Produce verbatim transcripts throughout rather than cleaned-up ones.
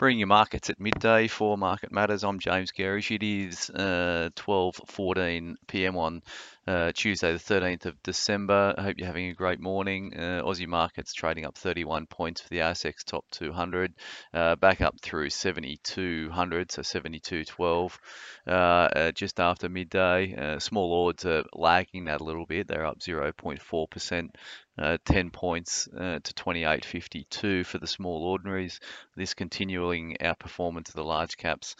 Bring your markets at midday for Market Matters. I'm James Gerrish. It is uh, twelve fourteen p m on uh, Tuesday, the thirteenth of December. I hope you're having a great morning. Uh, Aussie markets trading up thirty-one points for the A S X top two hundred, uh, back up through seventy-two hundred, so seventy-two twelve uh, uh, just after midday. Uh, small odds are lagging that a little bit. They're up zero point four percent. Uh, ten points uh, to twenty-eight fifty-two for the small ordinaries. This continuing outperformance of the large caps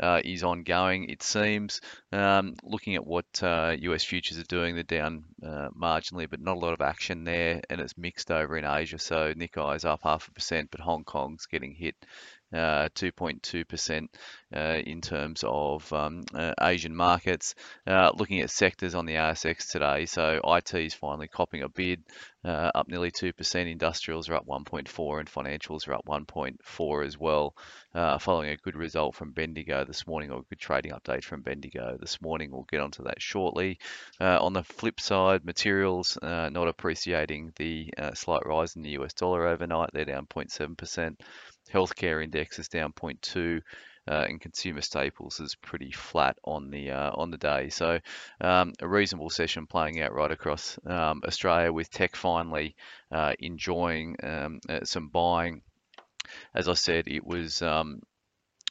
uh, is ongoing, it seems. Um, looking at what uh, U S futures are doing, they're down uh, marginally, but not a lot of action there, and it's mixed over in Asia. So Nikkei is up half a percent, but Hong Kong's getting hit two point two percent uh, uh, in terms of um, uh, Asian markets. Uh, looking at sectors on the A S X today, so I T is finally copping a bid, uh, up nearly two percent. Industrials are up one point four and financials are up one point four as well, uh, following a good result from Bendigo this morning, or a good trading update from Bendigo this morning. We'll get onto that shortly. Uh, on the flip side, materials uh, not appreciating the uh, slight rise in the U S dollar overnight. They're down zero point seven percent. Healthcare index is down zero point two, uh, and consumer staples is pretty flat on the uh, on the day. So um, a reasonable session playing out right across um, Australia, with tech finally uh, enjoying um, uh, some buying. As I said, it was um,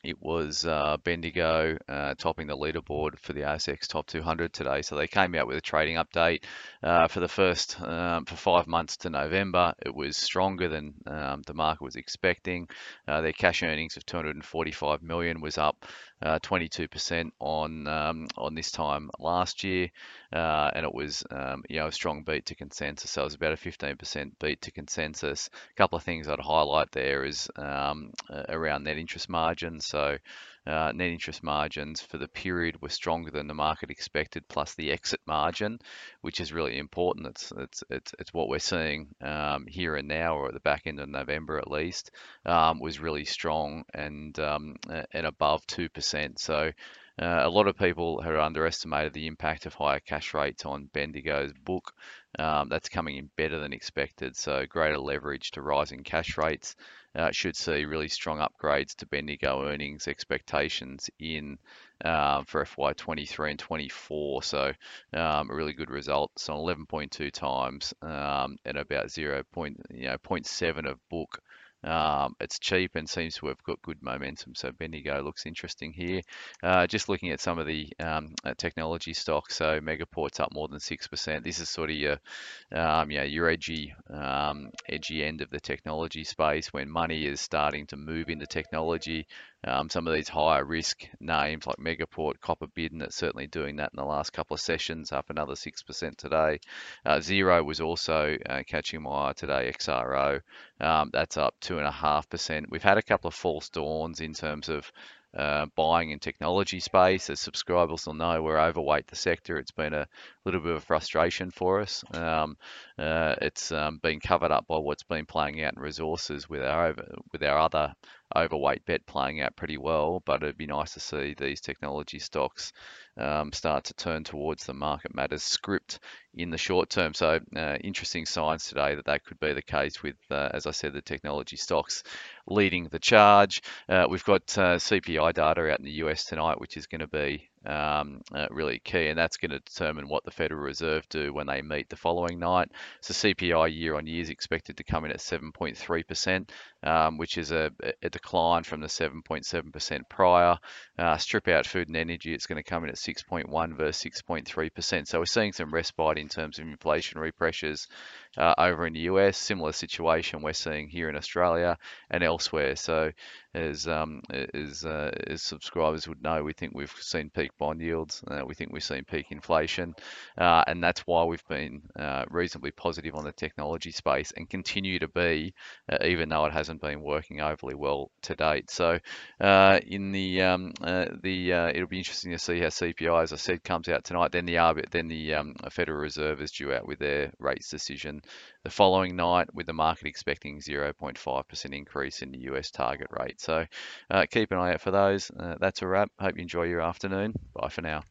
it was uh, Bendigo uh, topping the leaderboard for the A S X top two hundred today. So they came out with a trading update uh, for the first um, for five months to November. It was stronger than um, the market was expecting. Uh, their cash earnings of two hundred forty-five million dollars was up uh, twenty-two percent on um, on this time last year, uh, and it was um, you know a strong beat to consensus. So it was about a fifteen percent beat to consensus. A couple of things I'd highlight there is um, around net interest margins. So uh, net interest margins for the period were stronger than the market expected, plus the exit margin, which is really important. It's it's it's, it's what we're seeing um, here and now, or at the back end of November at least, um, was really strong and um, and above two percent. So uh, a lot of people had underestimated the impact of higher cash rates on Bendigo's book. Um, that's coming in better than expected, so greater leverage to rising cash rates. Uh, should see really strong upgrades to Bendigo earnings expectations in uh, for F Y twenty-three and twenty-four. So um, a really good result. So eleven point two times um, and about zero point you know zero point seven of book. Um, it's cheap and seems to have got good momentum. So Bendigo looks interesting here. Uh, just looking at some of the um, technology stocks. So Megaport's up more than six percent. This is sort of your, um, yeah, your edgy, um, edgy end of the technology space, when money is starting to move into technology. Um, some of these higher risk names like Megaport, Copperbidden, that's certainly doing that in the last couple of sessions, up another six percent today. Uh, Xero was also uh, catching my eye today, X R O. Um, that's up two point five percent. We've had a couple of false dawns in terms of Uh, buying in technology space. As subscribers will know, we're overweight the sector. It's been a little bit of frustration for us. Um, uh, it's um, been covered up by what's been playing out in resources, with our over, with our other overweight bet playing out pretty well. But it'd be nice to see these technology stocks um, start to turn towards the Market Matters script in the short term. So uh, interesting signs today that that could be the case with, uh, as I said, the technology stocks leading the charge. Uh, we've got uh, C P I data out in the U S tonight, which is going to be um, uh, really key, and that's going to determine what the Federal Reserve do when they meet the following night. So C P I year on year is expected to come in at seven point three percent, um, which is a, a decline from the seven point seven percent prior. Uh, strip out food and energy, it's going to come in at six point one versus six point three percent. So we're seeing some respite in terms of inflationary pressures uh, over in the U S. Similar situation we're seeing here in Australia and elsewhere. So as um, as, uh, as subscribers would know, we think we've seen peak bond yields, uh, we think we've seen peak inflation, uh, and that's why we've been uh, reasonably positive on the technology space, and continue to be, uh, even though it hasn't been working overly well to date. So uh, in the um, uh, the uh, it'll be interesting to see how C P I, as I said, comes out tonight. Then the arbit, then the um, Federal Reserve is due out with their rates decision the following night, with the market expecting zero point five percent increase in the U S target rate. So uh, keep an eye out for those. Uh, that's a wrap. Hope you enjoy your afternoon. Bye for now.